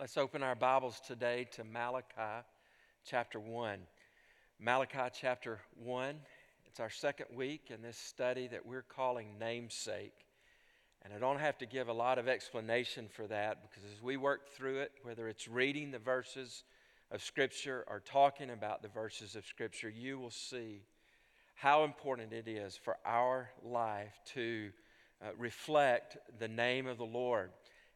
Let's open our Bibles today to Malachi chapter 1. Malachi chapter 1, it's our second week in this study that we're calling Namesake. And I don't have to give a lot of explanation for that, because as we work through it, whether it's reading the verses of Scripture or talking about the verses of Scripture, you will see how important it is for our life to reflect the name of the Lord.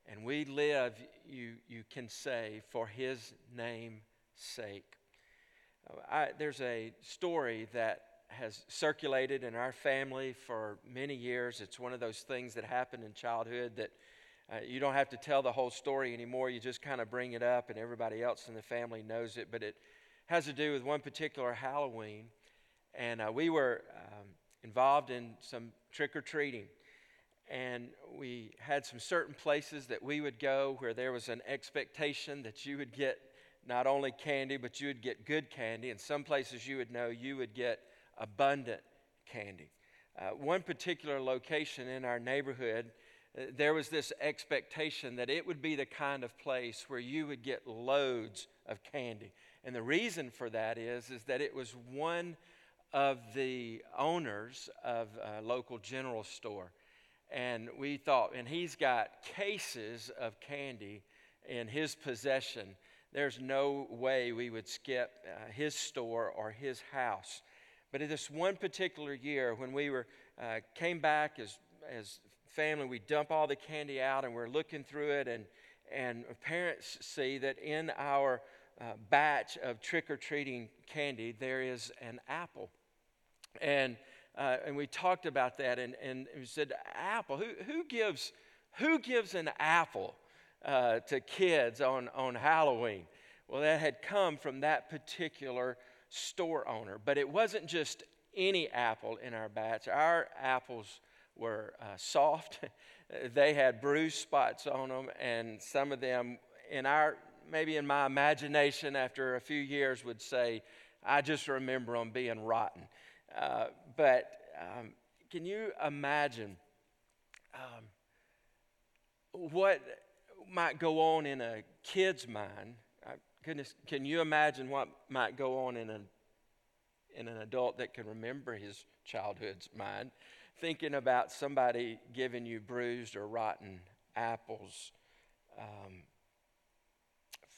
And we live, you can say, for His name's sake. There's a story that has circulated in our family for many years. It's one of those things that happened in childhood that you don't have to tell the whole story anymore. You just kind of bring it up and everybody else in the family knows it. But it has to do with one particular Halloween. And we were involved in some trick-or-treating. And we had some certain places that we would go where there was an expectation that you would get not only candy, but you would get good candy. And some places you would know you would get abundant candy. One particular location in our neighborhood, there was this expectation that it would be the kind of place where you would get loads of candy. And the reason for that is that it was one of the owners of a local general store. And we thought, and he's got cases of candy in his possession. There's no way we would skip his store or his house. But in this one particular year, when we were came back as family, we dump all the candy out, and we're looking through it, and parents see that in our batch of trick-or-treating candy, there is an apple. And we talked about that, and we said, apple, who gives an apple to kids on Halloween? Well, that had come from that particular store owner. But it wasn't just any apple in our batch. Our apples were soft. They had bruise spots on them, and some of them, maybe in my imagination after a few years, would say, I just remember them being rotten. But can you imagine what might go on in a kid's mind? Goodness, can you imagine what might go on in an adult that can remember his childhood's mind, thinking about somebody giving you bruised or rotten apples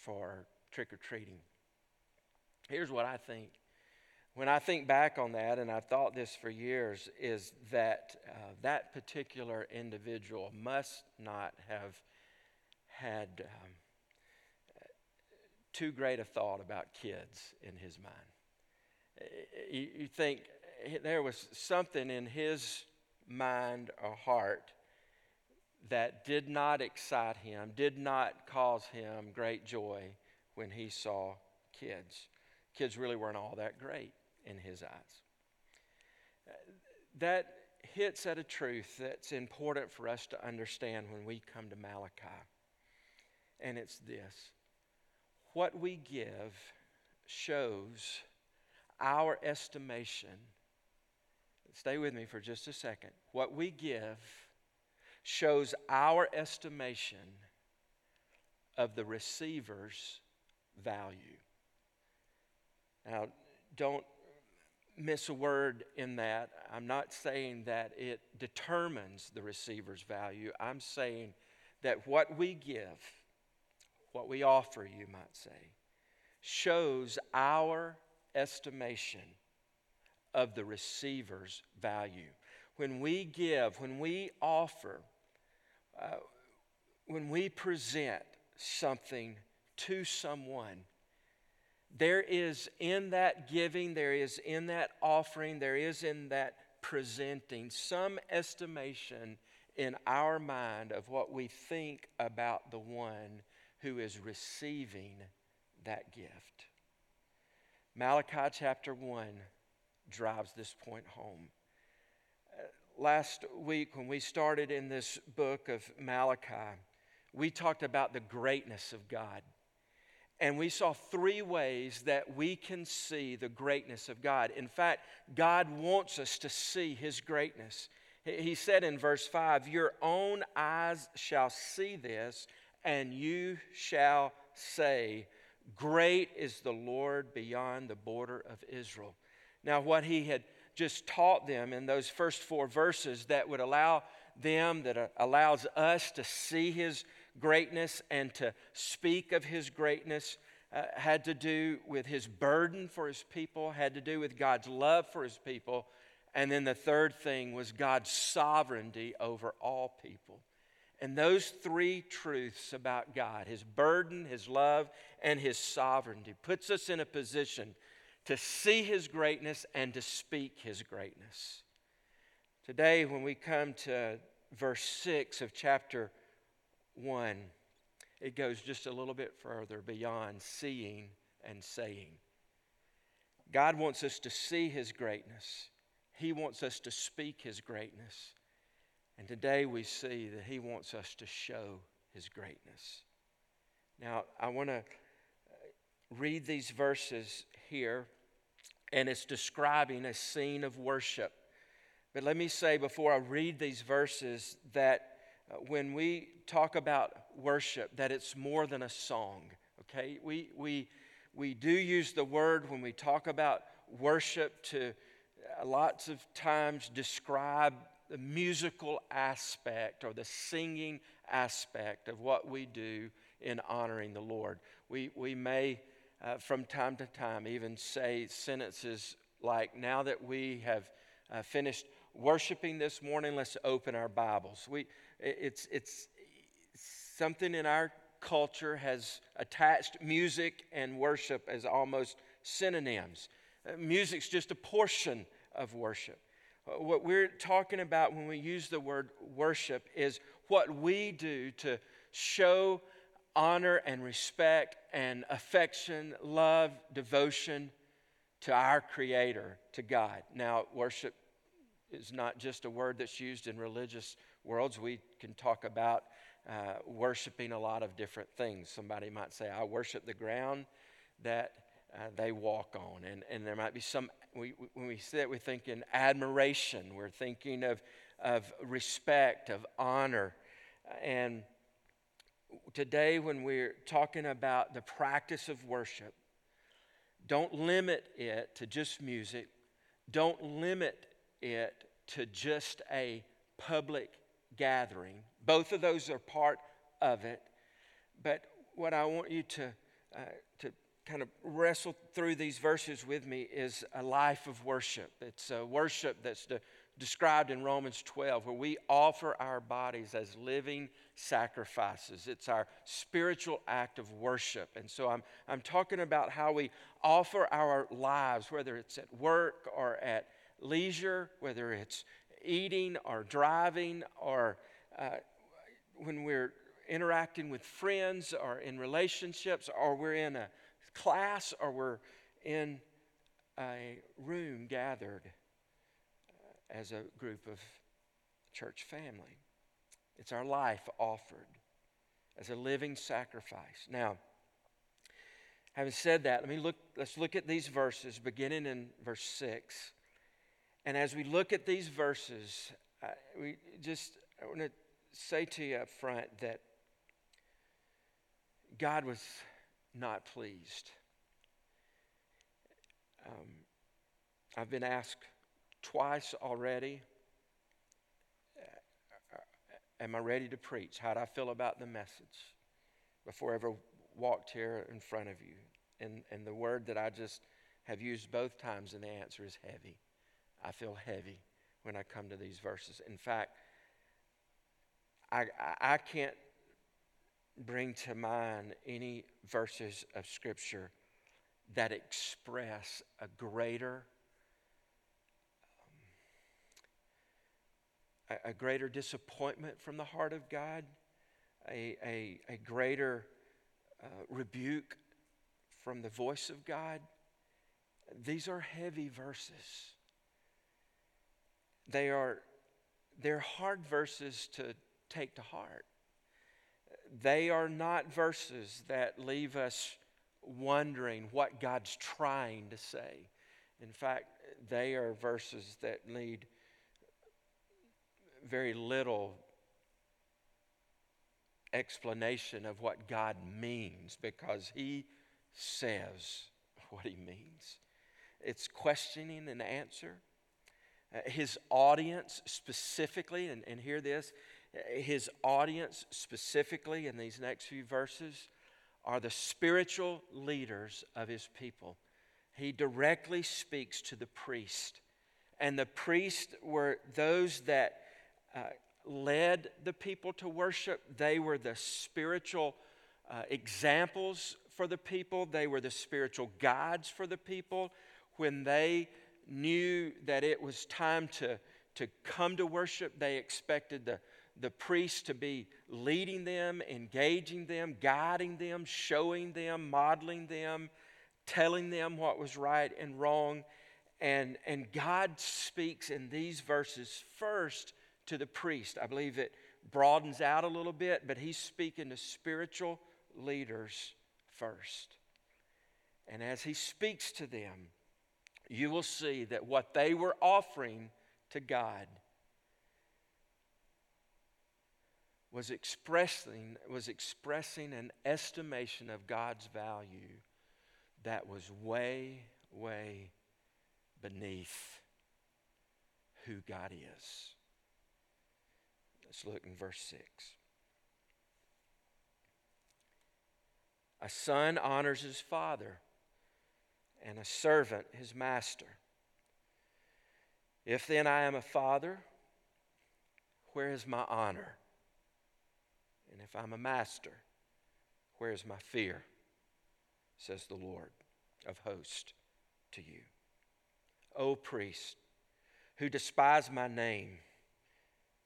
for trick-or-treating? Here's what I think. When I think back on that, and I've thought this for years, is that that particular individual must not have had too great a thought about kids in his mind. You think there was something in his mind or heart that did not excite him, did not cause him great joy when he saw kids. Kids really weren't all that great in his eyes. That hits at a truth that's important for us to understand when we come to Malachi. And it's this: what we give shows our estimation. Stay with me for just a second. What we give shows our estimation of the receiver's value. Now, don't miss a word in that. I'm not saying that it determines the receiver's value. I'm saying that what we give, what we offer, you might say, shows our estimation of the receiver's value. When we give, when we offer, when we present something to someone, there is in that giving, there is in that offering, there is in that presenting some estimation in our mind of what we think about the one who is receiving that gift. Malachi chapter 1 drives this point home. Last week when we started in this book of Malachi, we talked about the greatness of God. And we saw three ways that we can see the greatness of God. In fact, God wants us to see His greatness. He said in verse 5, "Your own eyes shall see this, and you shall say, great is the Lord beyond the border of Israel. Now, what he had just taught them in those first four verses that would allow them, that allows us to see his greatness and to speak of his greatness, had to do with his burden for his people, had to do with God's love for his people, and then the third thing was God's sovereignty over all people. And those three truths about God, his burden, his love, and his sovereignty, puts us in a position to see his greatness and to speak his greatness. Today, when we come to verse 6 of chapter 1, it goes just a little bit further beyond seeing and saying. God wants us to see his greatness. He wants us to speak his greatness. And today we see that he wants us to show his greatness. Now, I want to read these verses here, and it's describing a scene of worship. But let me say before I read these verses that when we talk about worship, that it's more than a song, okay? We do use the word when we talk about worship to lots of times describe the musical aspect or the singing aspect of what we do in honoring the Lord. We may, from time to time, even say sentences like, now that we have finished worshiping this morning, let's open our Bibles. It's something in our culture has attached music and worship as almost synonyms. Music's just a portion of worship. What we're talking about when we use the word worship is what we do to show honor and respect and affection, love, devotion to our Creator, to God. Now, worship is not just a word that's used in religious worlds. We can talk about worshiping a lot of different things. Somebody might say, I worship the ground that they walk on. And there might be some, when we say that, we're thinking admiration. We're thinking of respect, of honor. And today when we're talking about the practice of worship, don't limit it to just music. Don't limit it to just a public gathering. Both of those are part of it. But what I want you to kind of wrestle through these verses with me is a life of worship. It's a worship that's described in Romans 12, where we offer our bodies as living sacrifices. It's our spiritual act of worship. And so I'm talking about how we offer our lives, whether it's at work or at leisure, whether it's eating or driving or when we're interacting with friends or in relationships, or we're in a class or we're in a room gathered as a group of church family. It's our life offered as a living sacrifice. Now, having said that, let's look at these verses beginning in verse 6. And as we look at these verses, I want to say to you up front that God was not pleased. I've been asked twice already, am I ready to preach? How do I feel about the message? Before I ever walked here in front of you. And the word that I just have used both times, and the answer is heavy. I feel heavy when I come to these verses. In fact, I can't bring to mind any verses of Scripture that express a greater greater disappointment from the heart of God, a greater rebuke from the voice of God. These are heavy verses. They're hard verses to take to heart. They are not verses that leave us wondering what God's trying to say. In fact, they are verses that need very little explanation of what God means, because he says what he means. It's questioning and answer. His audience specifically, and hear this, his audience specifically in these next few verses are the spiritual leaders of his people. He directly speaks to the priest. And the priests were those that led the people to worship. They were the spiritual examples for the people. They were the spiritual guides for the people. When they knew that it was time to come to worship, they expected the priest to be leading them, engaging them, guiding them, showing them, modeling them, telling them what was right and wrong. And God speaks in these verses first to the priest. I believe it broadens out a little bit, but he's speaking to spiritual leaders first. And as he speaks to them, you will see that what they were offering to God was expressing an estimation of God's value that was way, way beneath who God is. Let's look in verse 6. A son honors his father, and a servant his master. If then I am a father, where is my honor? And if I'm a master, where is my fear? Says the Lord of hosts to you. O priest, who despise my name,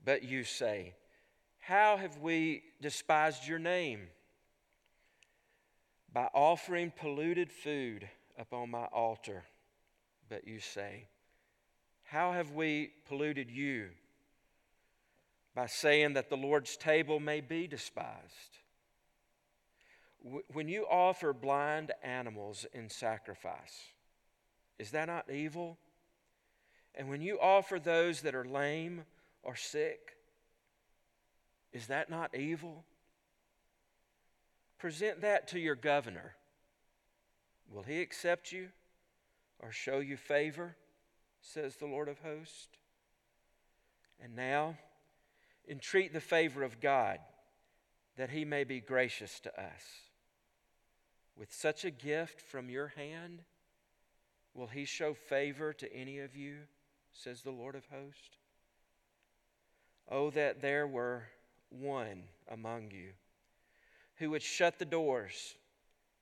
but you say, how have we despised your name? By offering polluted food upon my altar. But you say, how have we polluted you? By saying that the Lord's table may be despised. When you offer blind animals in sacrifice, is that not evil? And when you offer those that are lame or sick, is that not evil? Present that to your governor. Will he accept you or show you favor? Says the Lord of hosts. And now, entreat the favor of God, that he may be gracious to us. With such a gift from your hand, will he show favor to any of you? Says the Lord of hosts. Oh, that there were one among you who would shut the doors,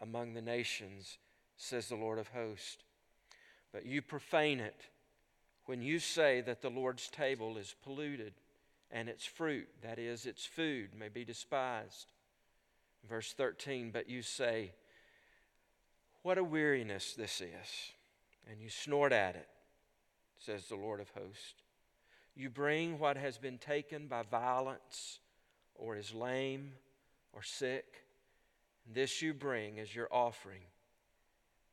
among the nations, says the Lord of hosts. But you profane it when you say that the Lord's table is polluted, and its fruit, that is, its food, may be despised. Verse 13, but you say, what a weariness this is, and you snort at it, says the Lord of hosts. You bring what has been taken by violence, or is lame, or sick. This you bring as your offering.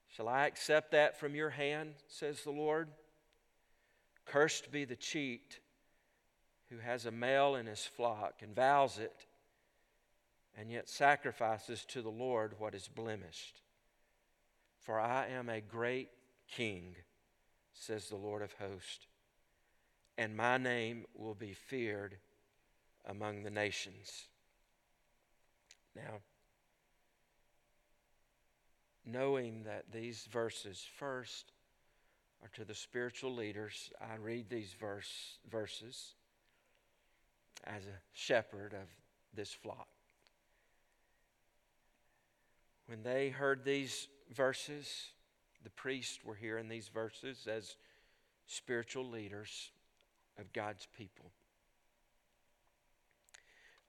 Shall I accept that from your hand, says the Lord? Cursed be the cheat who has a male in his flock and vows it, and yet sacrifices to the Lord what is blemished. For I am a great king, says the Lord of hosts, and my name will be feared among the nations. Now, knowing that these verses first are to the spiritual leaders, I read these verses as a shepherd of this flock. When they heard these verses, the priests were hearing these verses as spiritual leaders of God's people.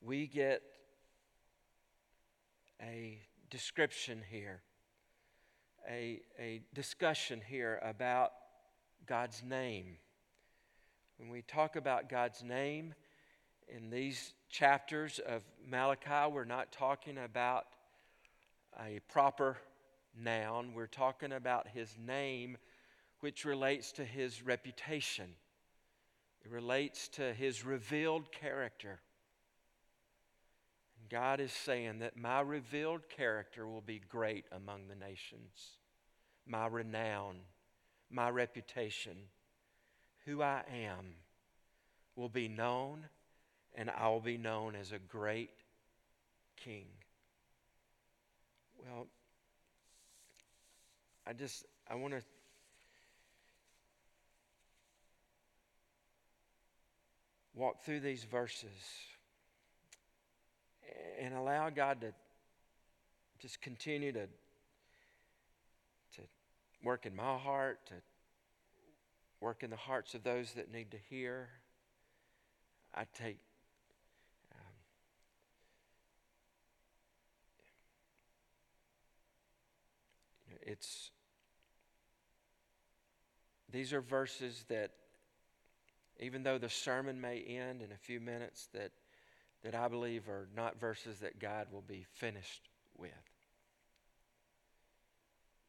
We get a description here, a discussion here about God's name. When we talk about God's name in these chapters of Malachi, we're not talking about a proper noun. We're talking about his name, which relates to his reputation. It relates to his revealed character. And God is saying that my revealed character will be great among the nations. My renown, my reputation, who I am will be known, and I will be known as a great king. Well, I want to walk through these verses and allow God to just continue to work in my heart, to work in the hearts of those that need to hear. I take these are verses that, even though the sermon may end in a few minutes, that I believe are not verses that God will be finished with.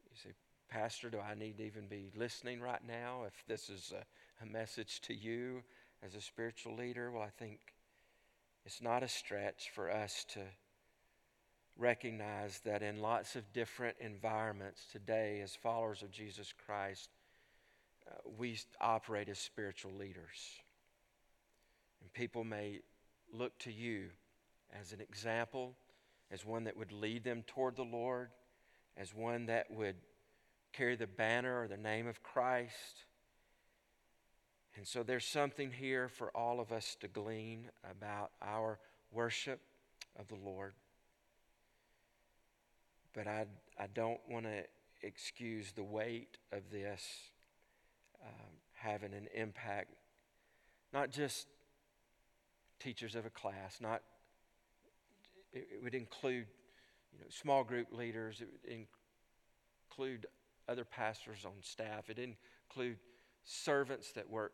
You say, Pastor, do I need to even be listening right now if this is a message to you as a spiritual leader? Well, I think it's not a stretch for us to recognize that in lots of different environments today, as followers of Jesus Christ, we operate as spiritual leaders. And people may look to you as an example, as one that would lead them toward the Lord, as one that would carry the banner or the name of Christ. And so there's something here for all of us to glean about our worship of the Lord. But I don't want to excuse the weight of this having an impact, not just teachers of a class, it would include small group leaders, it would include other pastors on staff, it include servants that work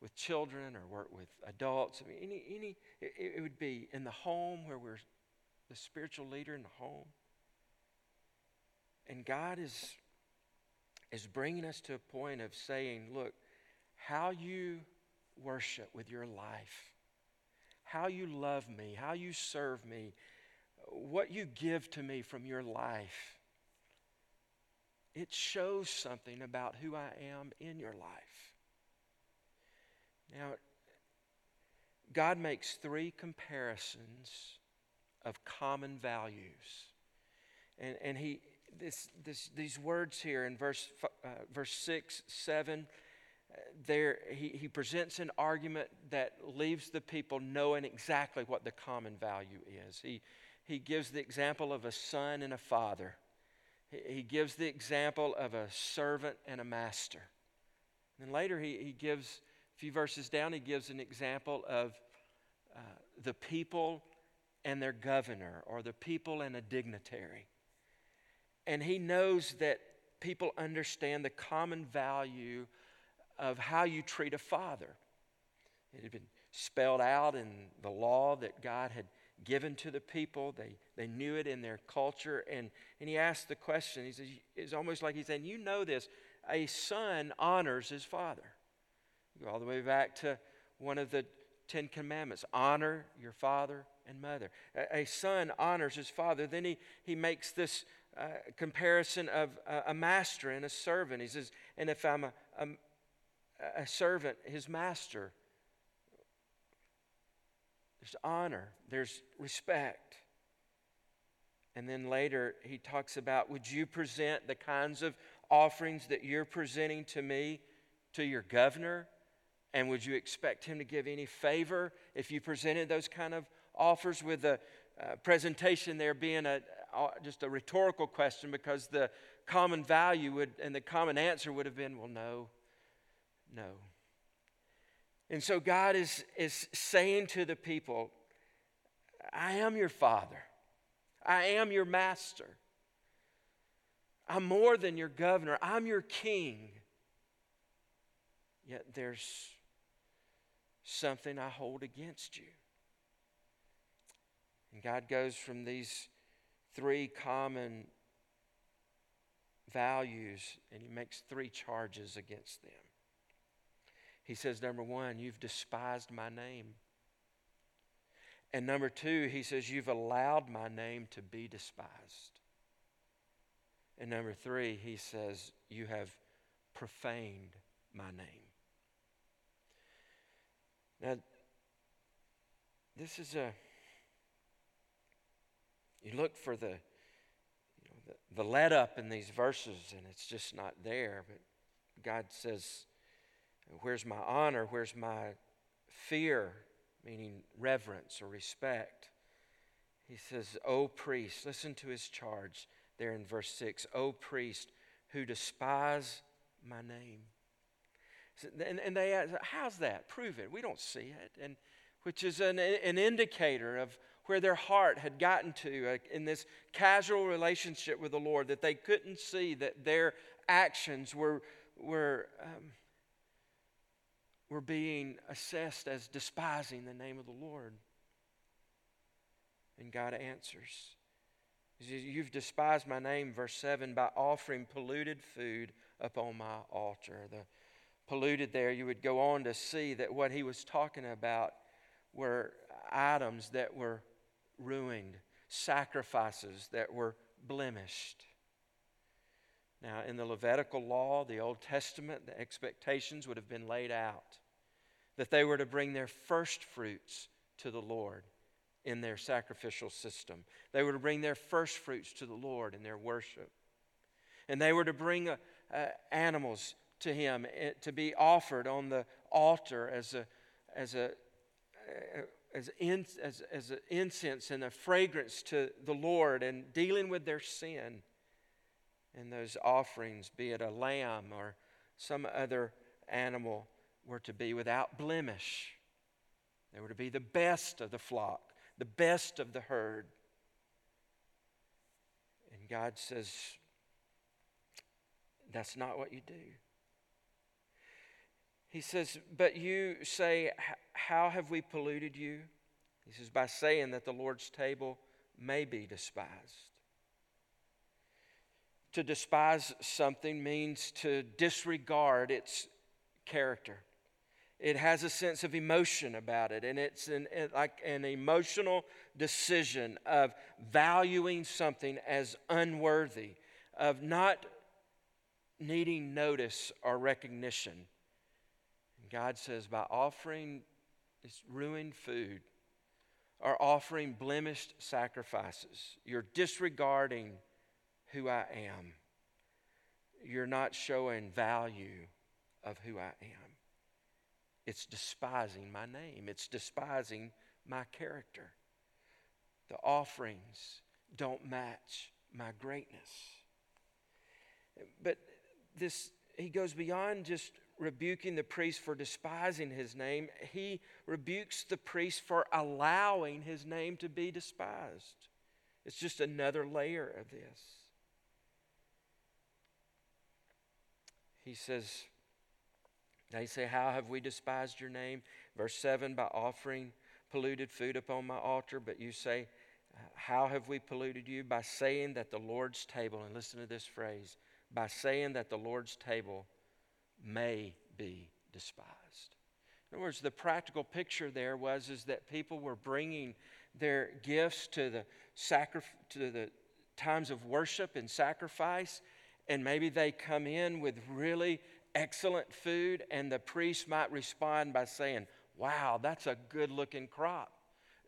with children or work with adults. I mean, it would be in the home where we're the spiritual leader in the home. And God is bringing us to a point of saying, look, how you worship with your life, how you love me, how you serve me, what you give to me from your life, it shows something about who I am in your life. Now, God makes three comparisons of common values. And he... These words here in verse 6, 7, there he presents an argument that leaves the people knowing exactly what the common value is. He gives the example of a son and a father. He gives the example of a servant and a master. And then later he gives, a few verses down, he gives an example of the people and their governor, or the people and a dignitary. And he knows that people understand the common value of how you treat a father. It had been spelled out in the law that God had given to the people. They knew it in their culture. And he asked the question, he says, it's almost like he's saying, you know this, a son honors his father. You go all the way back to one of the Ten Commandments, honor your father and mother. A son honors his father. Then he makes this comparison of a master and a servant. He says, and if I'm a servant, his master, there's honor, there's respect. And then later he talks about, would you present the kinds of offerings that you're presenting to me to your governor? And would you expect him to give any favor if you presented those kind of offers, with the presentation there being just a rhetorical question, because the common value and the common answer would have been, well, no. And so God is saying to the people, I am your father. I am your master. I'm more than your governor. I'm your king. Yet there's something I hold against you. And God goes from these three common values and he makes three charges against them. He says, number one, you've despised my name. And number two, he says, you've allowed my name to be despised. And number three, he says, you have profaned my name. Now, this is a, you look for the let up in these verses and it's just not there. But God says, where's my honor? Where's my fear? Meaning reverence or respect. He says, O priest, listen to his charge there in verse 6. O priest, who despise my name. And they ask, how's that? Prove it. We don't see it. And which is an indicator of where their heart had gotten to in this casual relationship with the Lord, that they couldn't see that their actions were being assessed as despising the name of the Lord. And God answers. He says, you've despised my name, verse 7, by offering polluted food upon my altar. The polluted there, you would go on to see that what he was talking about were items that were ruined, sacrifices that were blemished. Now, in the Levitical law, the Old Testament, the expectations would have been laid out that they were to bring their first fruits to the Lord in their sacrificial system. They were to bring their first fruits to the Lord in their worship. And they were to bring animals to Him to be offered on the altar as incense and a fragrance to the Lord, and dealing with their sin. And those offerings, be it a lamb or some other animal, were to be without blemish. They were to be the best of the flock, the best of the herd. And God says, that's not what you do. He says, but you say, how have we polluted you? He says, by saying that the Lord's table may be despised. To despise something means to disregard its character. It has a sense of emotion about it, and it's like an emotional decision of valuing something as unworthy, of not needing notice or recognition. And God says, by offering this ruined food or offering blemished sacrifices, you're disregarding who I am. You're not showing value of who I am. It's despising my name. It's despising my character. The offerings don't match my greatness. But this, he goes beyond just rebuking the priest for despising his name. He rebukes the priest for allowing his name to be despised. It's just another layer of this. He says, they say, how have we despised your name? Verse 7, by offering polluted food upon my altar. But you say, how have we polluted you? By saying that the Lord's table, and listen to this phrase, by saying that the Lord's table may be despised. In other words, the practical picture there was is that people were bringing their gifts to the times of worship and sacrifice. And maybe they come in with really excellent food, and the priest might respond by saying, wow, that's a good-looking crop.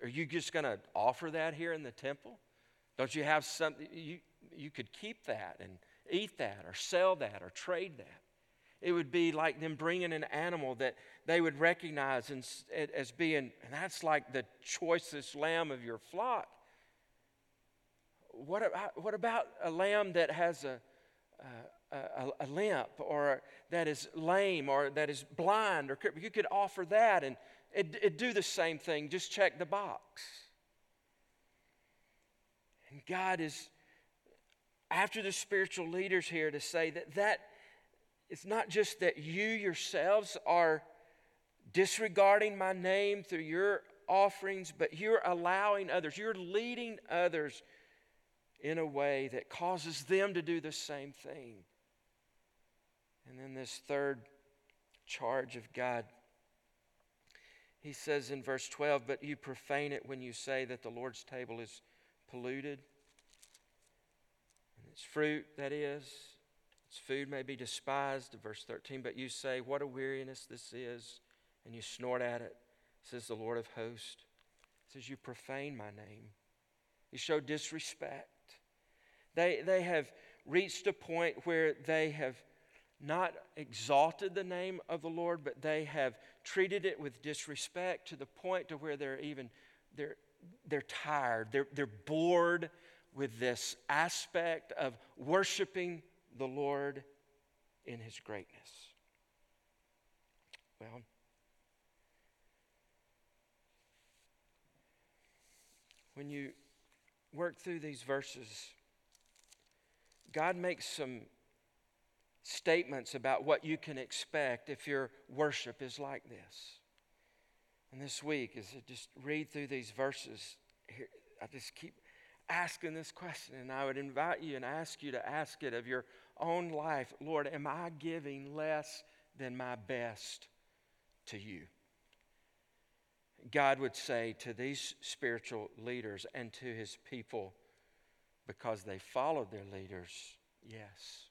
Are you just going to offer that here in the temple? Don't you have something? You could keep that and eat that or sell that or trade that. It would be like them bringing an animal that they would recognize as being, and that's like the choicest lamb of your flock. What about a lamb that has a limp, or that is lame, or that is blind, or you could offer that and it'd do the same thing, just check the box. And God is after the spiritual leaders here to say that it's not just that you yourselves are disregarding my name through your offerings, but you're allowing others, you're leading others in a way that causes them to do the same thing. And then this third charge of God, he says in verse 12, but you profane it when you say that the Lord's table is polluted, and its fruit, that is, its food may be despised. Verse 13, but you say, what a weariness this is, and you snort at it, says the Lord of hosts. He says, you profane my name. You show disrespect. They have reached a point where they have not exalted the name of the Lord, but they have treated it with disrespect to the point to where they're tired. They're bored with this aspect of worshiping the Lord in his greatness. Well, when you work through these verses, God makes some statements about what you can expect if your worship is like this. And this week, as I just read through these verses, I just keep asking this question, and I would invite you and ask you to ask it of your own life. Lord, am I giving less than my best to you? God would say to these spiritual leaders and to his people, because they followed their leaders, yes.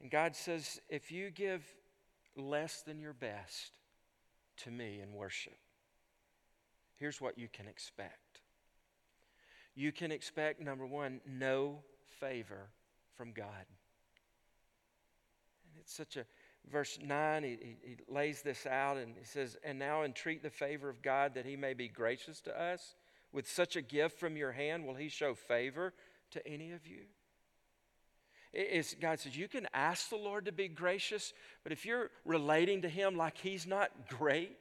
And God says, if you give less than your best to me in worship, here's what you can expect. You can expect, number one, no favor from God. It's such a, verse 9, he lays this out, and he says, and now entreat the favor of God that he may be gracious to us. With such a gift from your hand, will he show favor to any of you? God says, you can ask the Lord to be gracious, but if you're relating to him like he's not great,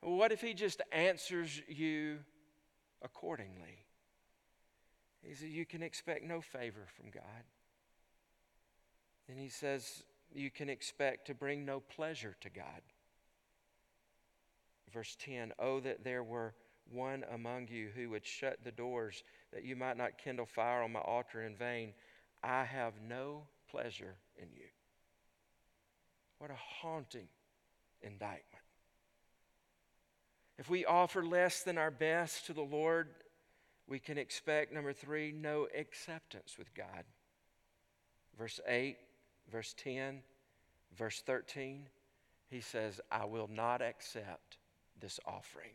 what if he just answers you accordingly? He says, you can expect no favor from God. Then he says, you can expect to bring no pleasure to God. Verse 10, oh, that there were one among you who would shut the doors, that you might not kindle fire on my altar in vain. I have no pleasure in you. What a haunting indictment. If we offer less than our best to the Lord, we can expect, number 3, no acceptance with God. Verse 8. Verse 10, verse 13, he says, I will not accept this offering.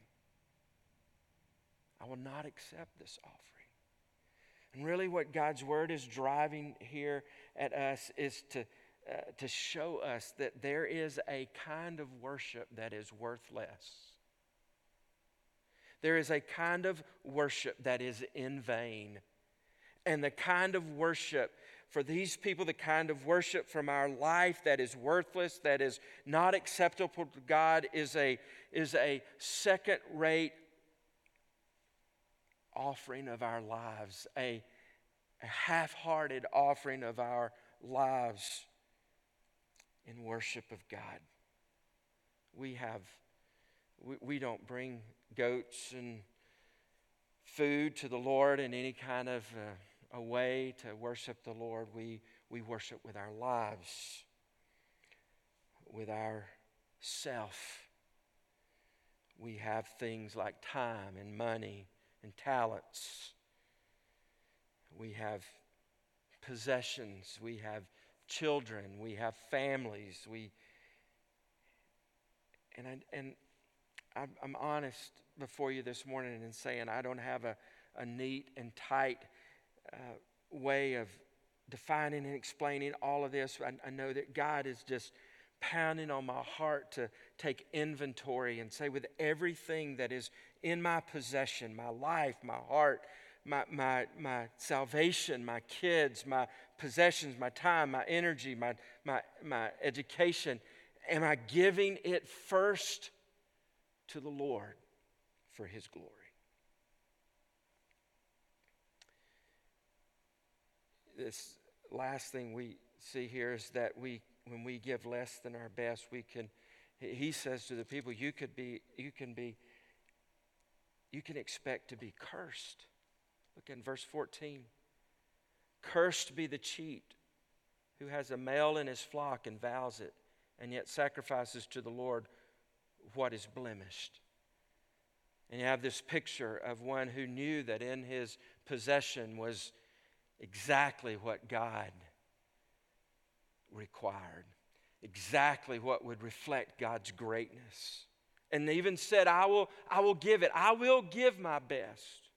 I will not accept this offering. And really what God's word is driving here at us is to show us that there is a kind of worship that is worthless. There is a kind of worship that is in vain. And the kind of worship for these people, the kind of worship from our life that is worthless, that is not acceptable to God, is a second-rate offering of our lives, a half-hearted offering of our lives in worship of God. We don't bring goats and food to the Lord in any kind of a way to worship the Lord. We worship with our lives, with our self. We have things like time and money and talents. We have possessions. We have children. We have families. I'm honest before you this morning in saying I don't have a neat and tight way of defining and explaining all of this. I know that God is just pounding on my heart to take inventory and say, with everything that is in my possession, my life, my heart, my salvation, my kids, my possessions, my time, my energy, my education, am I giving it first to the Lord for his glory. This last thing we see here is that when we give less than our best, we can, he says to the people, you can expect to be cursed. Look in verse 14. Cursed be the cheat who has a male in his flock and vows it, and yet sacrifices to the Lord what is blemished. And you have this picture of one who knew that in his possession was exactly what God required, exactly what would reflect God's greatness. And they even said, I will give it. I will give my best.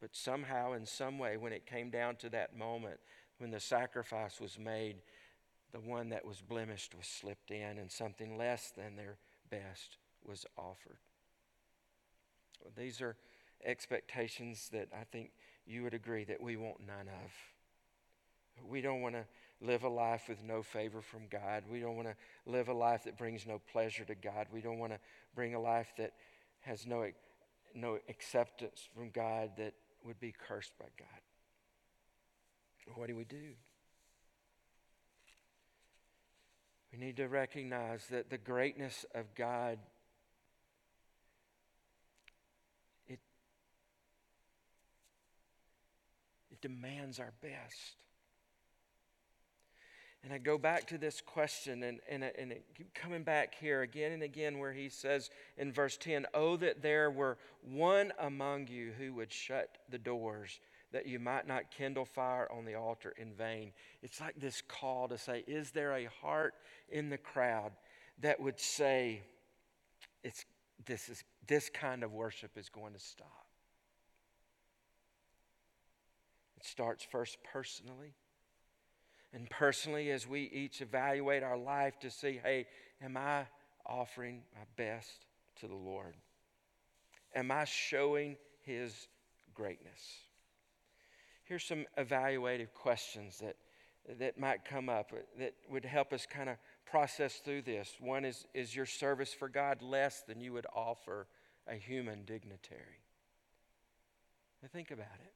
But somehow, in some way, when it came down to that moment, when the sacrifice was made, the one that was blemished was slipped in, and something less than their best was offered. Well, these are expectations that I think you would agree that we want none of. We don't want to live a life with no favor from God. We don't want to live a life that brings no pleasure to God. We don't want to bring a life that has no acceptance from God, that would be cursed by God. What do? We need to recognize that the greatness of God, it demands our best. And I go back to this question, and it keep coming back here again and again, where he says in verse 10, "Oh, that there were one among you who would shut the doors, that you might not kindle fire on the altar in vain." It's like this call to say, is there a heart in the crowd that would say, this kind of worship is going to stop? It starts first personally. And personally, as we each evaluate our life to see, hey, am I offering my best to the Lord? Am I showing his greatness? Here's some evaluative questions that might come up that would help us kind of process through this. One is your service for God less than you would offer a human dignitary? Now think about it.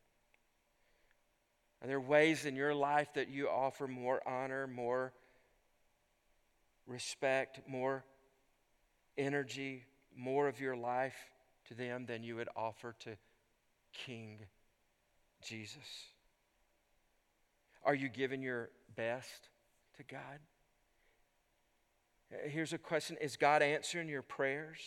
Are there ways in your life that you offer more honor, more respect, more energy, more of your life to them than you would offer to King Jesus? Are you giving your best to God? Here's a question. Is God answering your prayers?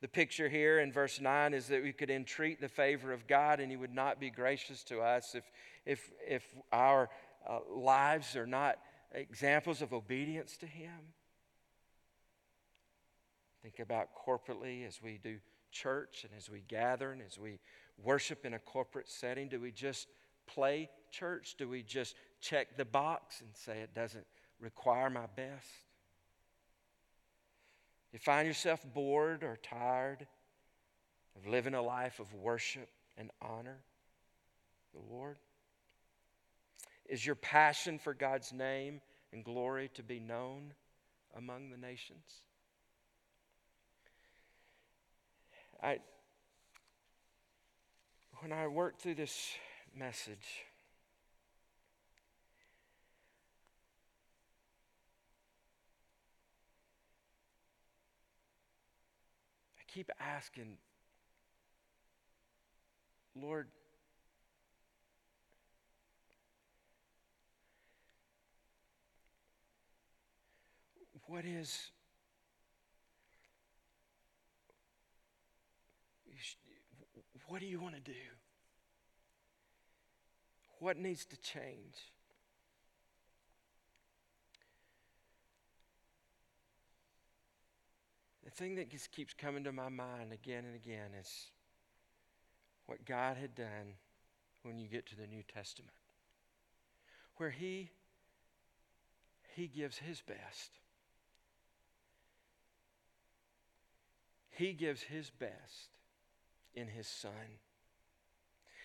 The picture here in verse 9 is that we could entreat the favor of God and he would not be gracious to us if our lives are not examples of obedience to him. Think about corporately as we do church and as we gather and as we worship in a corporate setting. Do we just play church? Do we just check the box and say it doesn't require my best? You find yourself bored or tired of living a life of worship and honor the Lord? Is your passion for God's name and glory to be known among the nations? When I worked through this message, keep asking, Lord, what do you want to do? What needs to change? The thing that just keeps coming to my mind again and again is what God had done when you get to the New Testament, where he gives his best. He gives his best in his Son.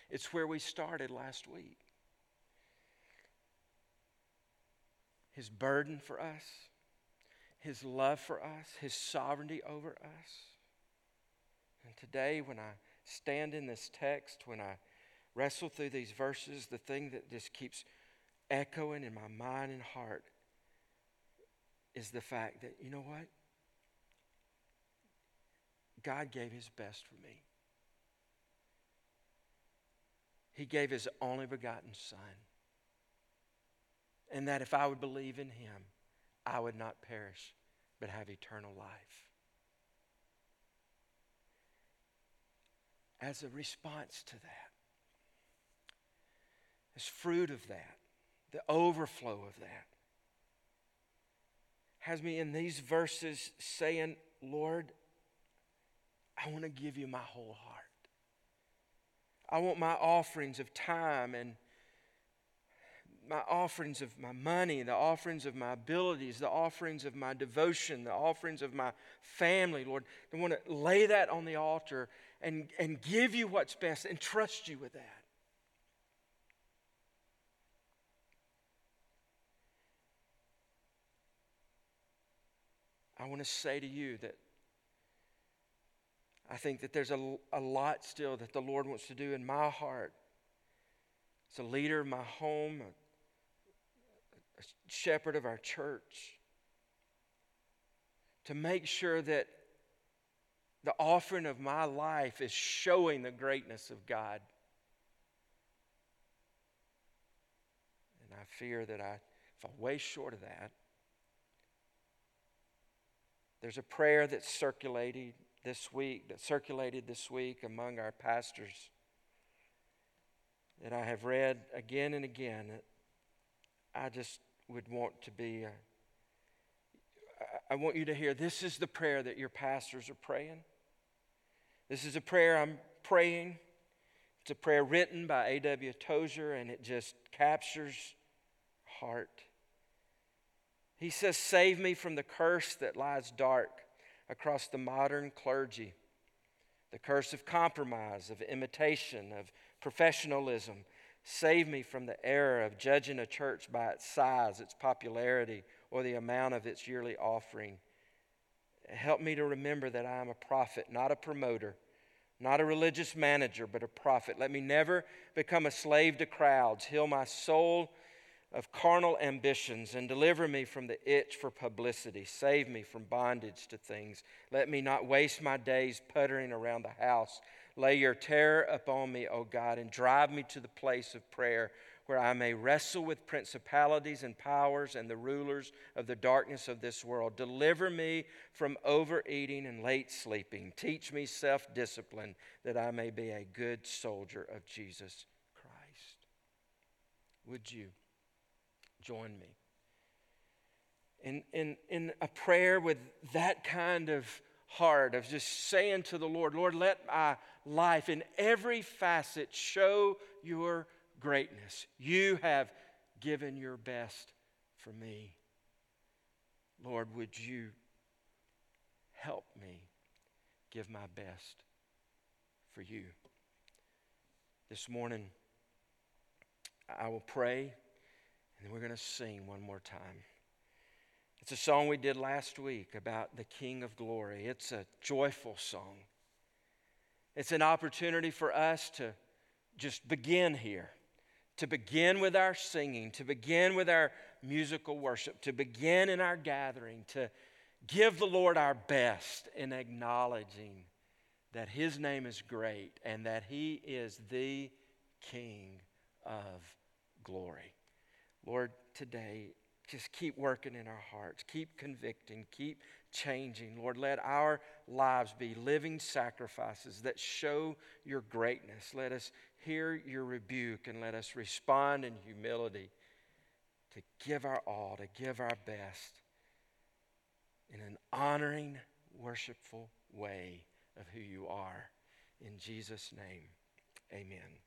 It's where we started last week. His burden for us, his love for us, his sovereignty over us. today, when I stand in this text, when I wrestle through these verses, the thing that just keeps echoing in my mind and heart is the fact that, you know what? God gave his best for me. He gave his only begotten Son. And that if I would believe in him, I would not perish, but have eternal life. As a response to that, as fruit of that, the overflow of that, has me in these verses saying, Lord, I want to give you my whole heart. I want my offerings of time and my offerings of my money, the offerings of my abilities, the offerings of my devotion, the offerings of my family, Lord. I want to lay that on the altar and give you what's best and trust you with that. I want to say to you that I think that there's a lot still that the Lord wants to do in my heart. As a leader of my home, a shepherd of our church, to make sure that the offering of my life is showing the greatness of God. And I fear that if I'm way short of that, there's a prayer that's circulated this week among our pastors that I have read again and again. I just would want to be, I want you to hear, this is the prayer that your pastors are praying. This is a prayer I'm praying. It's a prayer written by A.W. Tozer, and it just captures heart. He says, save me from the curse that lies dark across the modern clergy, the curse of compromise, of imitation, of professionalism. Save me from the error of judging a church by its size, its popularity, or the amount of its yearly offering. Help me to remember that I am a prophet, not a promoter, not a religious manager, but a prophet. Let me never become a slave to crowds. Heal my soul of carnal ambitions and deliver me from the itch for publicity. Save me from bondage to things. Let me not waste my days puttering around the house. Lay your terror upon me, O God, and drive me to the place of prayer where I may wrestle with principalities and powers and the rulers of the darkness of this world. Deliver me from overeating and late sleeping. Teach me self-discipline that I may be a good soldier of Jesus Christ. Would you join me in a prayer with that kind of heart, of just saying to the Lord, Lord, let my life in every facet show your greatness. You have given your best for me. Lord, would you help me give my best for you? This morning, I will pray. And we're going to sing one more time. It's a song we did last week about the King of Glory. It's a joyful song. It's an opportunity for us to just begin here, to begin with our singing, to begin with our musical worship, to begin in our gathering, to give the Lord our best in acknowledging that his name is great and that he is the King of Glory. Lord, today, just keep working in our hearts. Keep convicting. Keep changing. Lord, let our lives be living sacrifices that show your greatness. Let us hear your rebuke and let us respond in humility to give our all, to give our best in an honoring, worshipful way of who you are. In Jesus' name, amen.